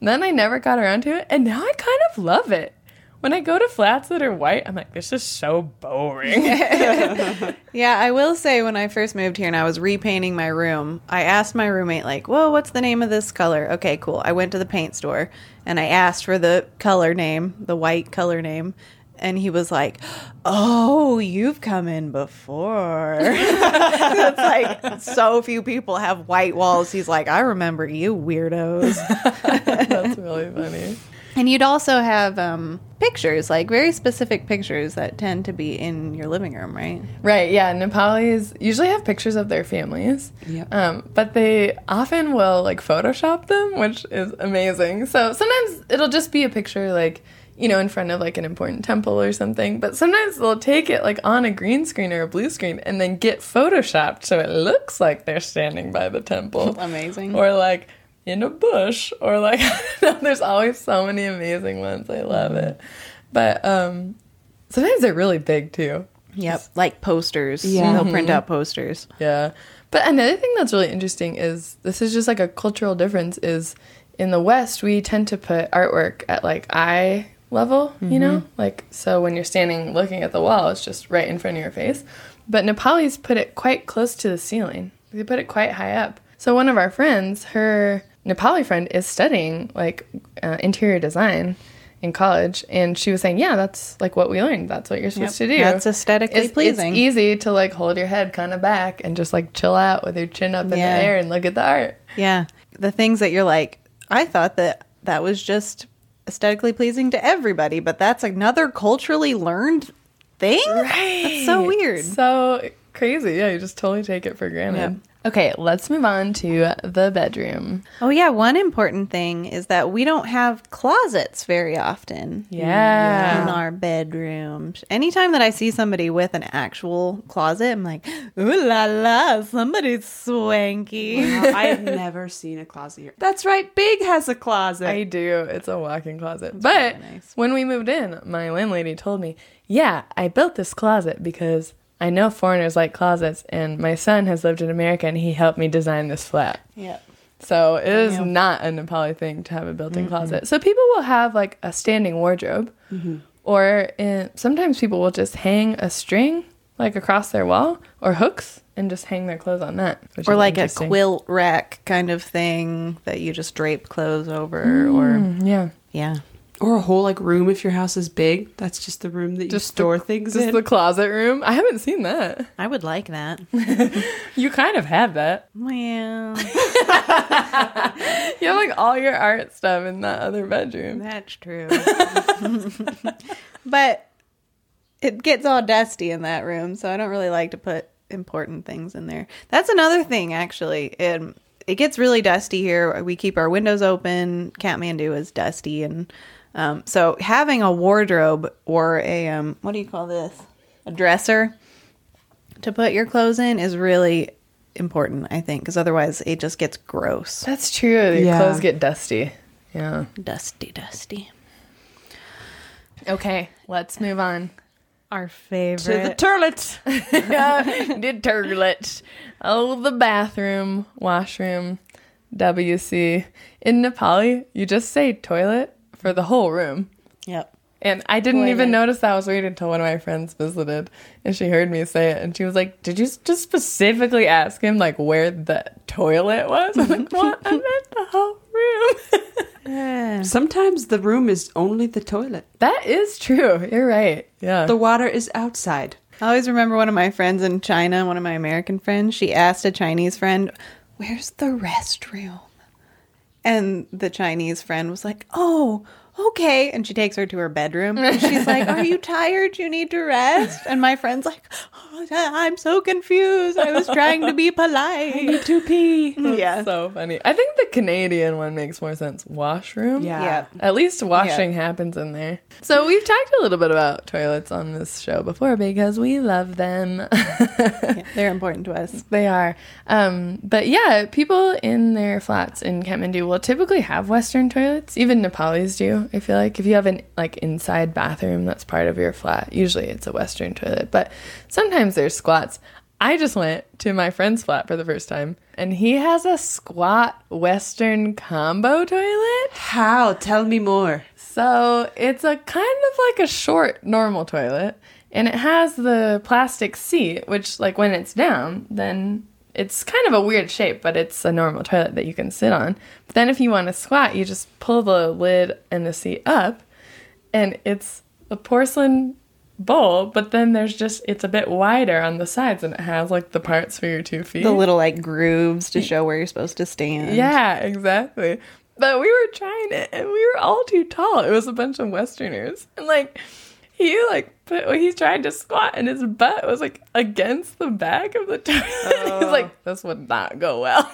And then I never got around to it, and now I kind of love it. When I go to flats that are white, I'm like, this is so boring. Yeah, I will say when I first moved here and I was repainting my room, I asked my roommate, like, whoa, what's the name of this color? Okay, cool. I went to the paint store and I asked for the color name, the white color name. And he was like, oh, you've come in before. It's like so few people have white walls. He's like, I remember you weirdos. That's really funny. And you'd also have pictures, like very specific pictures that tend to be in your living room, right? Right, yeah. Nepalis usually have pictures of their families, but they often will like Photoshop them, which is amazing. So sometimes it'll just be a picture like, you know, in front of like an important temple or something, but sometimes they'll take it like on a green screen or a blue screen and then get Photoshopped so it looks like they're standing by the temple. Amazing. Or like in a bush, or like, there's always so many amazing ones. I love it. But sometimes they're really big too. Yep, like posters. Yeah. They'll print out posters. Yeah. But another thing that's really interesting is, this is just like a cultural difference, is in the West, we tend to put artwork at like eye level, you know? Like, so when you're standing looking at the wall, it's just right in front of your face. But Nepalis put it quite close to the ceiling. They put it quite high up. So one of our friends, her Nepali friend, is studying like interior design in college, and she was saying, yeah, that's like what we learned. That's what you're supposed to do. That's aesthetically pleasing. It's easy to like hold your head kind of back and just like chill out with your chin up in the air and look at the art. Yeah. The things that you're like, I thought that was just aesthetically pleasing to everybody, but that's another culturally learned thing? Right. That's so weird. So crazy. Yeah, you just totally take it for granted. Yeah. Okay, let's move on to the bedroom. Oh, yeah. One important thing is that we don't have closets very often. Yeah. In our bedrooms. Anytime that I see somebody with an actual closet, I'm like, ooh la la, somebody's swanky. Wow, I've never seen a closet here. That's right. Big has a closet. I do. It's a walk-in closet. That's but really nice. When we moved in, my landlady told me, yeah, I built this closet because I know foreigners like closets, and my son has lived in America, and he helped me design this flat. Yeah. So it is not a Nepali thing to have a built-in closet. So people will have, like, a standing wardrobe, or sometimes people will just hang a string, like, across their wall, or hooks, and just hang their clothes on that. Or, like, a quilt rack kind of thing that you just drape clothes over, or... Yeah. Yeah. Or a whole, like, room if your house is big. That's just the room that you store things in. Just the closet room. I haven't seen that. I would like that. You kind of have that. Well. You have, like, all your art stuff in that other bedroom. That's true. But it gets all dusty in that room, so I don't really like to put important things in there. That's another thing, actually. It gets really dusty here. We keep our windows open. Kathmandu is dusty, and... so having a wardrobe or a, what do you call this? A dresser to put your clothes in is really important, I think, because otherwise it just gets gross. That's true. Your clothes get dusty. Yeah. Dusty. Okay, let's move on. Our favorite. To the toilet. The toilet. Oh, the bathroom, washroom, WC. In Nepali, you just say toilet for the whole room. Yep. And I didn't even notice that was weird until one of my friends visited and she heard me say it. And she was like, did you just specifically ask him like where the toilet was? I'm like, what? I meant the whole room. Yeah. Sometimes the room is only the toilet. That is true. You're right. Yeah. The water is outside. I always remember one of my friends in China, one of my American friends, she asked a Chinese friend, where's the restroom? And the Chinese friend was like, oh, okay. And she takes her to her bedroom. And she's like, are you tired? You need to rest? And my friend's like, oh, I'm so confused. I was trying to be polite. I need to pee. That's so funny. I think the Canadian one makes more sense. Washroom? Yeah. At least washing happens in there. So we've talked a little bit about toilets on this show before because we love them. They're important to us. They are. But yeah, people in their flats in Kathmandu will typically have Western toilets. Even Nepalese do, I feel like. If you have an like inside bathroom that's part of your flat, usually it's a Western toilet. But sometimes there's squats. I just went to my friend's flat for the first time, and he has a squat Western combo toilet. How? Tell me more. So it's a kind of like a short normal toilet, and it has the plastic seat, which like when it's down, then it's kind of a weird shape, but it's a normal toilet that you can sit on. But then if you want to squat, you just pull the lid and the seat up, and it's a porcelain bowl, but then there's just, it's a bit wider on the sides, and it has like the parts for your 2 feet, the little like grooves to show where you're supposed to stand. Yeah, exactly. But we were trying it and we were all too tall. It was a bunch of Westerners, and like he like he tried to squat and his butt was like against the back of the toilet. Oh. He's like, this would not go well.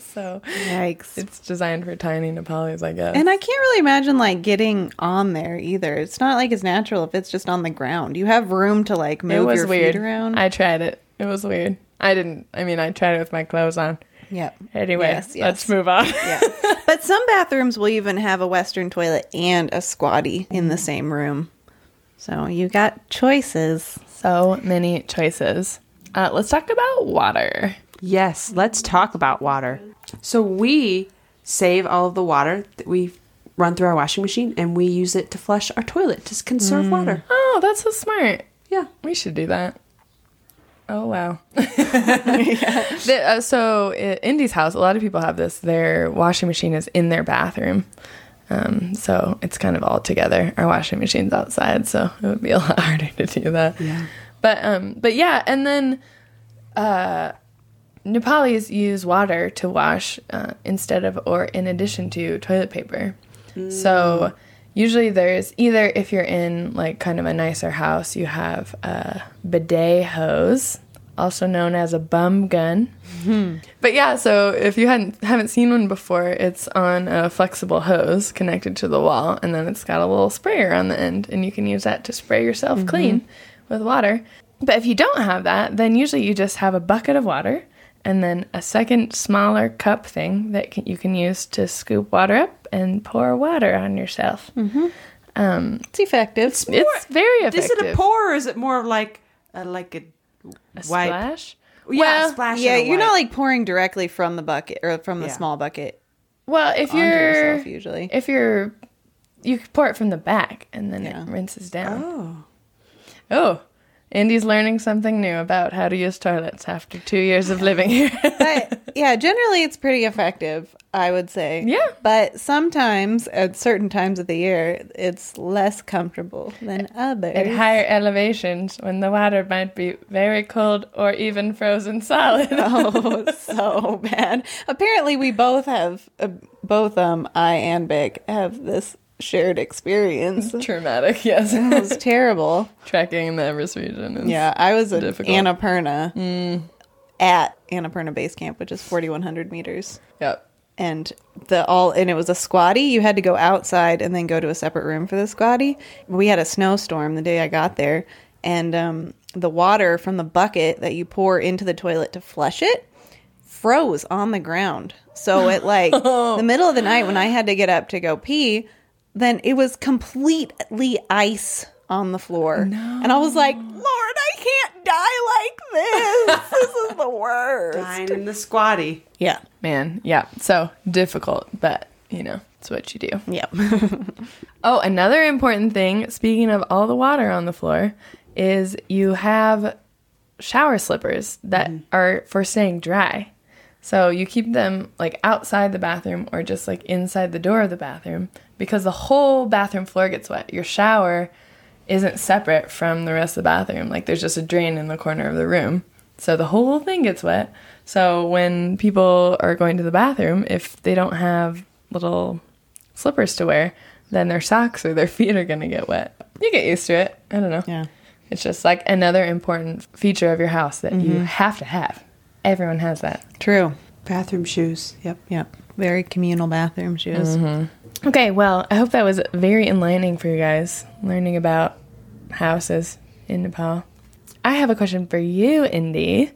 So yikes. It's designed for tiny Nepalis, I guess. And I can't really imagine like getting on there either. It's not like it's natural if it's just on the ground. You have room to like move your feet around. I tried it. It was weird. I tried it with my clothes on. Yep. Anyway, let's move on. Yeah. But some bathrooms will even have a Western toilet and a squatty in the same room. So you got choices. So many choices. Let's talk about water. Yes, let's talk about water. So we save all of the water that we run through our washing machine, and we use it to flush our toilet to conserve water. Oh, that's so smart. Yeah. We should do that. Oh, wow. So Indy's house, a lot of people have this. Their washing machine is in their bathroom. So it's kind of all together. Our washing machine's outside, so it would be a lot harder to do that. Yeah. But yeah, and then Nepalis use water to wash instead of or in addition to toilet paper. Mm. So usually there's either, if you're in like kind of a nicer house, you have a bidet hose, also known as a bum gun. Mm-hmm. But yeah, so if you haven't seen one before, it's on a flexible hose connected to the wall, and then it's got a little sprayer on the end, and you can use that to spray yourself mm-hmm. clean with water. But if you don't have that, then usually you just have a bucket of water and then a second smaller cup thing that you can use to scoop water up and pour water on yourself. Mm-hmm. It's effective. It's very effective. Is it a pour, or is it more like a wipe? Splash? Yeah, well, a splash. Yeah, you're not like pouring directly from the bucket or from the small bucket. Well, if you pour it from the back, and then it rinses down. Oh. Andy's learning something new about how to use toilets after 2 years of living here. But yeah, generally it's pretty effective, I would say. Yeah. But sometimes, at certain times of the year, it's less comfortable than others. At higher elevations, when the water might be very cold or even frozen solid. Oh, so bad. Apparently we both have, I and Vic have this shared experience. Traumatic, yes. It was terrible. Trekking in the Everest region is I was at Annapurna, at Annapurna Base Camp, which is 4,100 meters. Yep. And it was a squatty. You had to go outside and then go to a separate room for the squatty. We had a snowstorm the day I got there, and the water from the bucket that you pour into the toilet to flush it froze on the ground. So at the middle of the night when I had to get up to go pee, then it was completely ice on the floor. No. And I was like, Lord, I can't die like this. This is the worst. Dying in the squatty. Yeah. Man, yeah. So difficult, but, it's what you do. Yep. Oh, another important thing, speaking of all the water on the floor, is you have shower slippers that are for staying dry. So you keep them like outside the bathroom or just like inside the door of the bathroom, because the whole bathroom floor gets wet. Your shower isn't separate from the rest of the bathroom. Like there's just a drain in the corner of the room. So the whole thing gets wet. So when people are going to the bathroom, if they don't have little slippers to wear, then their socks or their feet are going to get wet. You get used to it. I don't know. Yeah. It's just like another important feature of your house that you have to have. Everyone has that. True. Bathroom shoes. Yep. Very communal bathroom shoes. Mm-hmm. Okay, well, I hope that was very enlightening for you guys, learning about houses in Nepal. I have a question for you, Indy.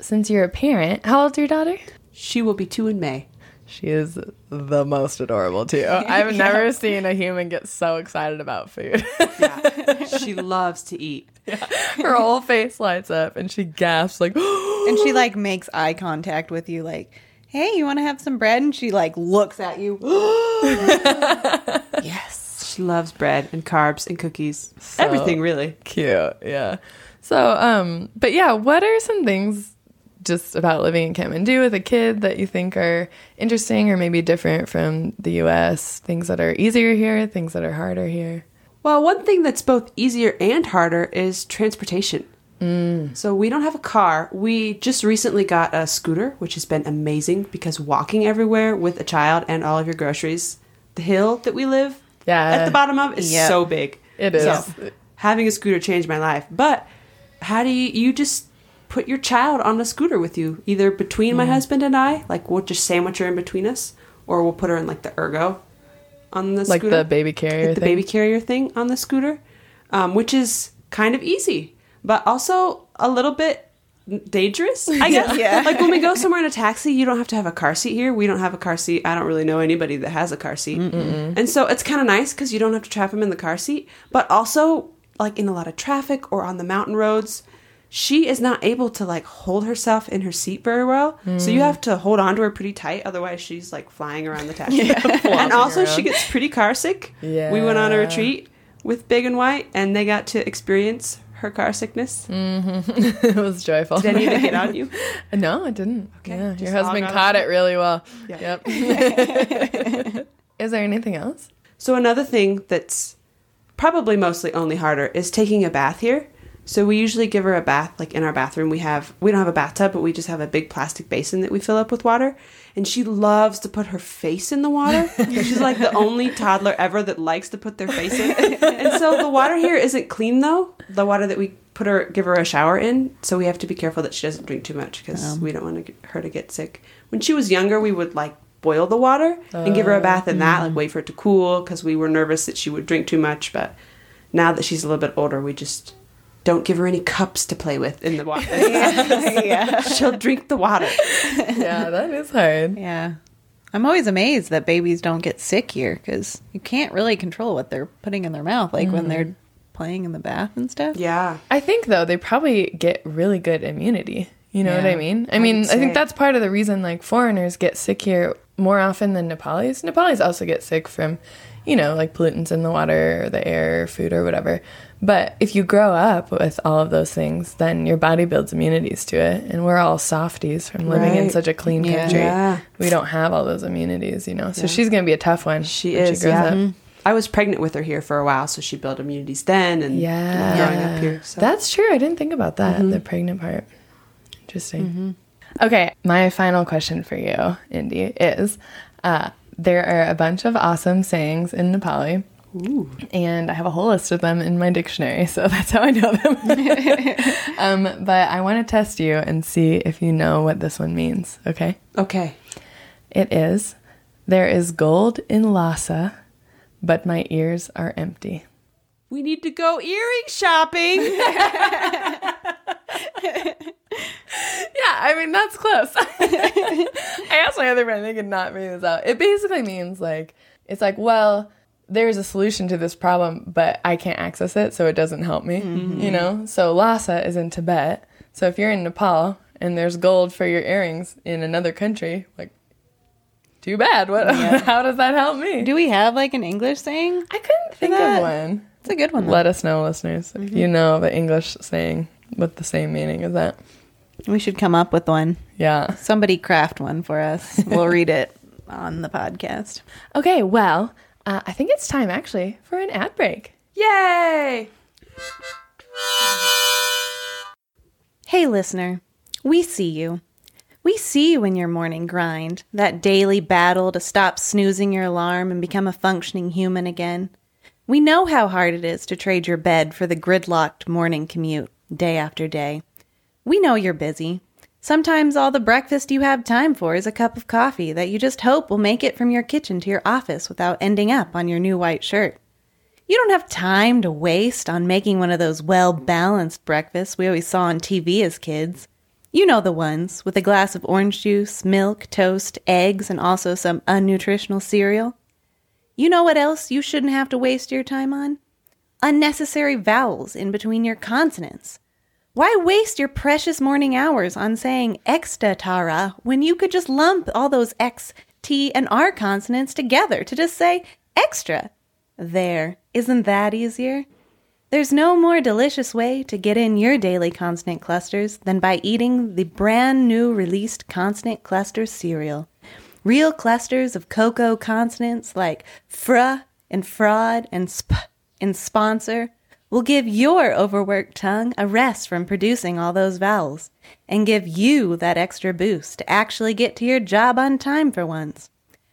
Since you're a parent, how old's your daughter? She will be 2 in May. She is the most adorable, too. I've never seen a human get so excited about food. Yeah. She loves to eat. Yeah. Her whole face lights up, and she gasps, like... And she, like, makes eye contact with you, like, hey, you want to have some bread? And she, like, looks at you. Yes. She loves bread and carbs and cookies. So everything, really. Cute, yeah. So, but yeah, what are some things just about living in Kathmandu with a kid that you think are interesting or maybe different from the U.S., things that are easier here, things that are harder here? Well, one thing that's both easier and harder is transportation. Mm. So we don't have a car. We just recently got a scooter, which has been amazing, because walking everywhere with a child and all of your groceries, the hill that we live at the bottom of is so big. It is. So, having a scooter changed my life. But how do you just put your child on a scooter with you, either between my husband and I, like we'll just sandwich her in between us, or we'll put her in like the ergo on the scooter. Like the baby carrier thing? The baby carrier thing on the scooter, which is kind of easy, but also a little bit dangerous, I guess. Yeah. Like when we go somewhere in a taxi, you don't have to have a car seat here. We don't have a car seat. I don't really know anybody that has a car seat. Mm-mm. And so it's kind of nice because you don't have to trap him in the car seat, but also like in a lot of traffic or on the mountain roads, she is not able to like hold herself in her seat very well. Mm. So you have to hold on to her pretty tight. Otherwise, she's like flying around the taxi. And also she gets pretty car sick. Yeah. We went on a retreat with Big and White and they got to experience her car sickness. Mm-hmm. It was joyful. Did anything get on you? No, it didn't. Okay. Yeah, your husband caught it really well. Yeah. Yep. Is there anything else? So another thing that's probably mostly only harder is taking a bath here. So we usually give her a bath, like in our bathroom. We don't have a bathtub, but we just have a big plastic basin that we fill up with water. And she loves to put her face in the water. She's like the only toddler ever that likes to put their face in. And so the water here isn't clean, though. The water that we give her a shower in. So we have to be careful that she doesn't drink too much because we don't want her to get sick. When she was younger, we would like boil the water and give her a bath in that, like wait for it to cool because we were nervous that she would drink too much. But now that she's a little bit older, we just... don't give her any cups to play with in the water. Yeah. She'll drink the water. Yeah, that is hard. Yeah. I'm always amazed that babies don't get sick here because you can't really control what they're putting in their mouth, like when they're playing in the bath and stuff. Yeah. I think, though, they probably get really good immunity. You know what I mean? I think that's part of the reason, like, foreigners get sick here more often than Nepalis. Nepalis also get sick from, you know, like pollutants in the water or the air or food or whatever. But if you grow up with all of those things, then your body builds immunities to it. And we're all softies from living in such a clean country. Yeah. We don't have all those immunities, you know. So she's going to be a tough one. She grows up. I was pregnant with her here for a while, so she built immunities then and growing up here. So. That's true. I didn't think about that, the pregnant part. Interesting. Mm-hmm. Okay, my final question for you, Indy, is there are a bunch of awesome sayings in Nepali. Ooh. And I have a whole list of them in my dictionary, so that's how I know them. But I want to test you and see if you know what this one means, okay? Okay. It is, there is gold in Lhasa, but my ears are empty. We need to go earring shopping. Yeah, I mean, that's close. I asked my other friend, they could not figure this out. It basically means, like, it's like, well... there's a solution to this problem, but I can't access it, so it doesn't help me, you know? So Lhasa is in Tibet. So if you're in Nepal and there's gold for your earrings in another country, like, too bad. What? Yeah. How does that help me? Do we have, like, an English saying? I couldn't think of one. It's a good one, though. Let us know, listeners, if you know the English saying with the same meaning as that. We should come up with one. Yeah. Somebody craft one for us. We'll read it on the podcast. Okay, well... I think it's time, actually, for an ad break. Yay! Hey, listener. We see you. We see you in your morning grind, that daily battle to stop snoozing your alarm and become a functioning human again. We know how hard it is to trade your bed for the gridlocked morning commute, day after day. We know you're busy. Sometimes all the breakfast you have time for is a cup of coffee that you just hope will make it from your kitchen to your office without ending up on your new white shirt. You don't have time to waste on making one of those well-balanced breakfasts we always saw on TV as kids. You know the ones, with a glass of orange juice, milk, toast, eggs, and also some unnutritional cereal. You know what else you shouldn't have to waste your time on? Unnecessary vowels in between your consonants. Why waste your precious morning hours on saying extatara when you could just lump all those X, T, and R consonants together to just say extra? There, isn't that easier? There's no more delicious way to get in your daily consonant clusters than by eating the brand new released Consonant Cluster cereal. Real clusters of cocoa consonants like fr and fraud and sp and sponsor will give your overworked tongue a rest from producing all those vowels and give you that extra boost to actually get to your job on time for once.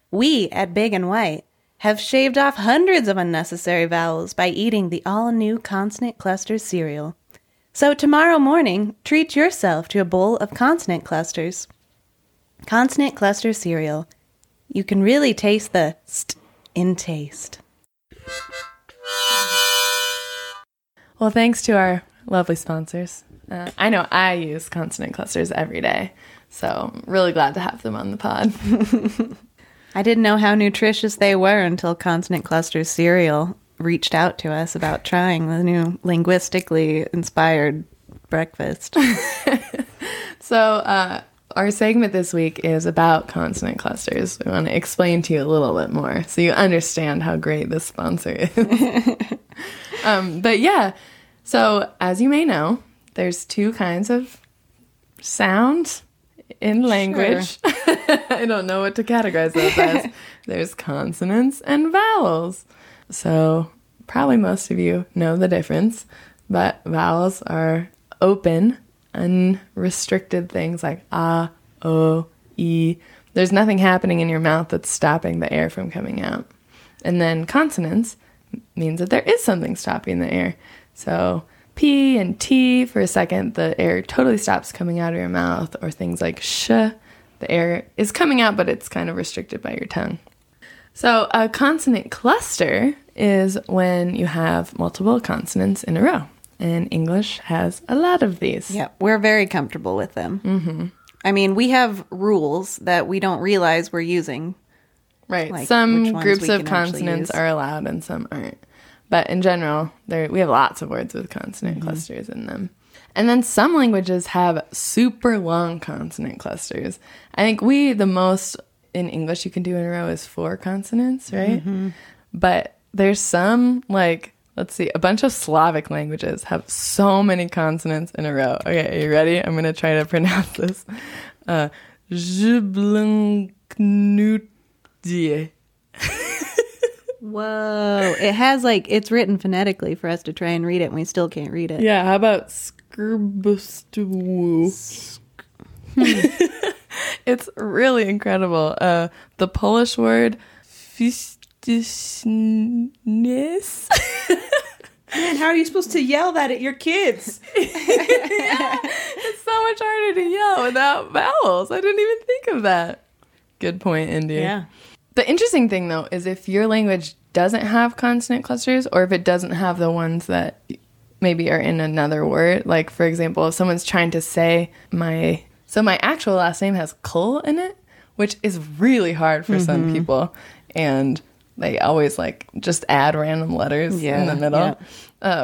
We at Big and White have shaved off hundreds of unnecessary vowels by eating the all-new Consonant Clusters cereal. So tomorrow morning, treat yourself to a bowl of Consonant Clusters. Consonant Clusters cereal. You can really taste the st in taste. Well, thanks to our lovely sponsors. I know I use Consonant Clusters every day, so I'm really glad to have them on the pod. I didn't know how nutritious they were until Consonant Clusters cereal reached out to us about trying the new linguistically inspired breakfast. So our segment this week is about Consonant Clusters. We want to explain to you a little bit more so you understand how great this sponsor is. But yeah, so as you may know, there's two kinds of sounds in language. Sure. I don't know what to categorize those as. There's consonants and vowels. So probably most of you know the difference, but vowels are open, unrestricted things like ah, o, e. There's nothing happening in your mouth that's stopping the air from coming out. And then consonants means that there is something stopping the air. So P and T, for a second, the air totally stops coming out of your mouth, or things like sh, the air is coming out, but it's kind of restricted by your tongue. So a consonant cluster is when you have multiple consonants in a row, and English has a lot of these. Yeah, we're very comfortable with them. Mm-hmm. I mean, we have rules that we don't realize we're using. Right. Like some groups of consonants are allowed and some aren't. But in general, we have lots of words with consonant mm-hmm. clusters in them. And then some languages have super long consonant clusters. I think the most in English you can do in a row is 4 consonants, right? Mm-hmm. But there's some, like, let's see, a bunch of Slavic languages have so many consonants in a row. Okay, are you ready? I'm going to try to pronounce this. Whoa. It has, like, it's written phonetically for us to try and read it, and we still can't read it. Yeah, how about skrbustu? It's really incredible. The Polish word fistishnis. Man, how are you supposed to yell that at your kids? Yeah, it's so much harder to yell without vowels. I didn't even think of that. Good point, Indy. Yeah. The interesting thing, though, is if your language doesn't have consonant clusters, or if it doesn't have the ones that maybe are in another word, like, for example, if someone's trying to say my actual last name has kul in it, which is really hard for mm-hmm. some people, and they always, like, just add random letters in the middle. Yeah.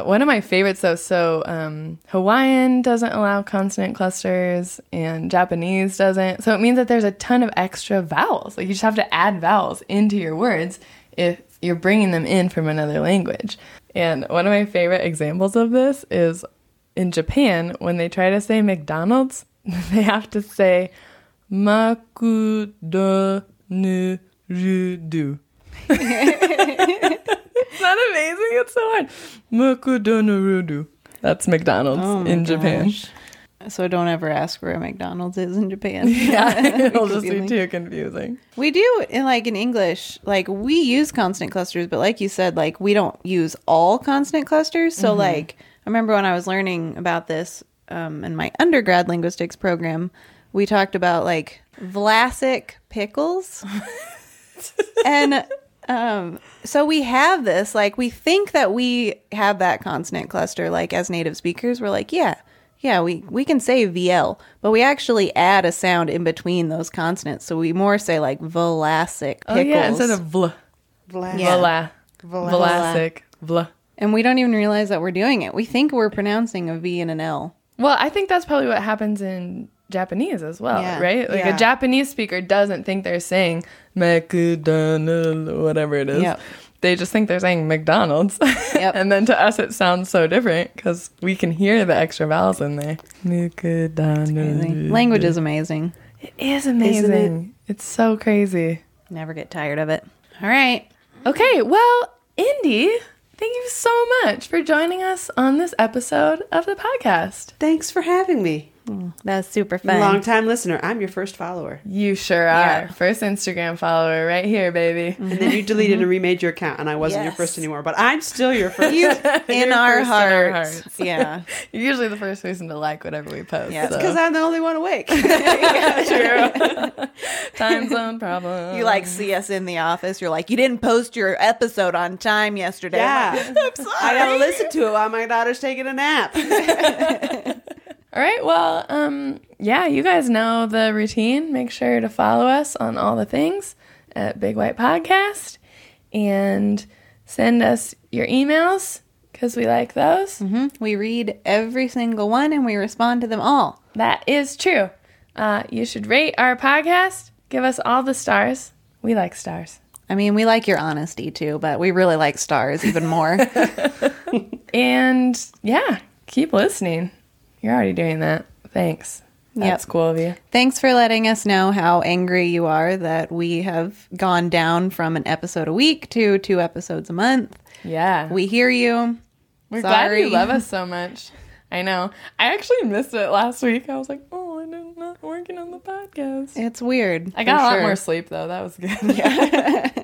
One of my favorites, though, so Hawaiian doesn't allow consonant clusters, and Japanese doesn't. So it means that there's a ton of extra vowels. Like, you just have to add vowels into your words if you're bringing them in from another language. And one of my favorite examples of this is in Japan, when they try to say McDonald's, they have to say makudonurudu. It's not amazing. It's so hard. Makudonurudu. That's McDonald's in Japan. Gosh. So don't ever ask where a McDonald's is in Japan. Yeah, it'll just be too confusing. We do, in English, we use consonant clusters, but like you said, we don't use all consonant clusters. So, mm-hmm. I remember when I was learning about this in my undergrad linguistics program, we talked about, Vlasic pickles. And... so we have this, we think that we have that consonant cluster, as native speakers, we're we can say VL, but we actually add a sound in between those consonants. So we more say Vlasic pickles. Oh yeah, instead of vl. Vlasic. Vlasic. Vla. And we don't even realize that we're doing it. We think we're pronouncing a V and an L. Well, I think that's probably what happens in Japanese as well, right? A Japanese speaker doesn't think they're saying McDonald's, whatever it is. Yep. They just think they're saying McDonald's. Yep. And then to us, it sounds so different because we can hear the extra vowels in there. McDonald's. Language is amazing. It is amazing. It's so crazy. Never get tired of it. All right. Okay. Well, Indy, thank you so much for joining us on this episode of the podcast. Thanks for having me. That was super fun. Long-time listener. I'm your first follower. You sure are. Yeah. First Instagram follower right here, baby. And then you deleted and remade your account, and I wasn't your first anymore, but I'm still your first. In our hearts. Yeah. You're usually the first person to like whatever we post. Yeah. It's because I'm the only one awake. True. Time zone problem. You see us in the office. You're you didn't post your episode on time yesterday. Yeah. I'm sorry. I gotta listen to it while my daughter's taking a nap. All right, well, you guys know the routine. Make sure to follow us on all the things at Big White Podcast and send us your emails because we like those. Mm-hmm. We read every single one and we respond to them all. That is true. You should rate our podcast. Give us all the stars. We like stars. I mean, we like your honesty, too, but we really like stars even more. And, keep listening. You're already doing that. Thanks. That's cool of you. Thanks for letting us know how angry you are that we have gone down from an episode a week to 2 episodes a month. Yeah. We hear you. We're glad you love us so much. I know. I actually missed it last week. I was like, oh, I'm not working on the podcast. It's weird. I got a lot more sleep, though. That was good. Yeah.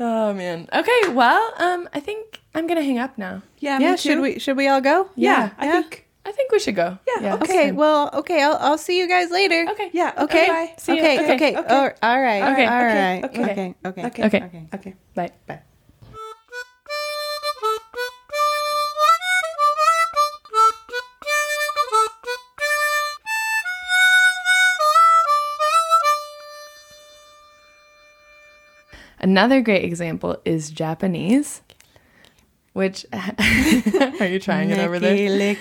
Oh, man. Okay, well, I think I'm going to hang up now. Yeah, me too. Should we all go? Yeah. I think we should go. Yeah. Okay. Well, okay. I'll see you guys later. Okay. Yeah. Okay. Bye. See you. Okay. All right. Okay. Okay. Bye. Bye. Another great example is Japanese. Which, are you trying it over there?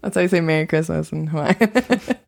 That's how you say Merry Christmas in Hawaiian.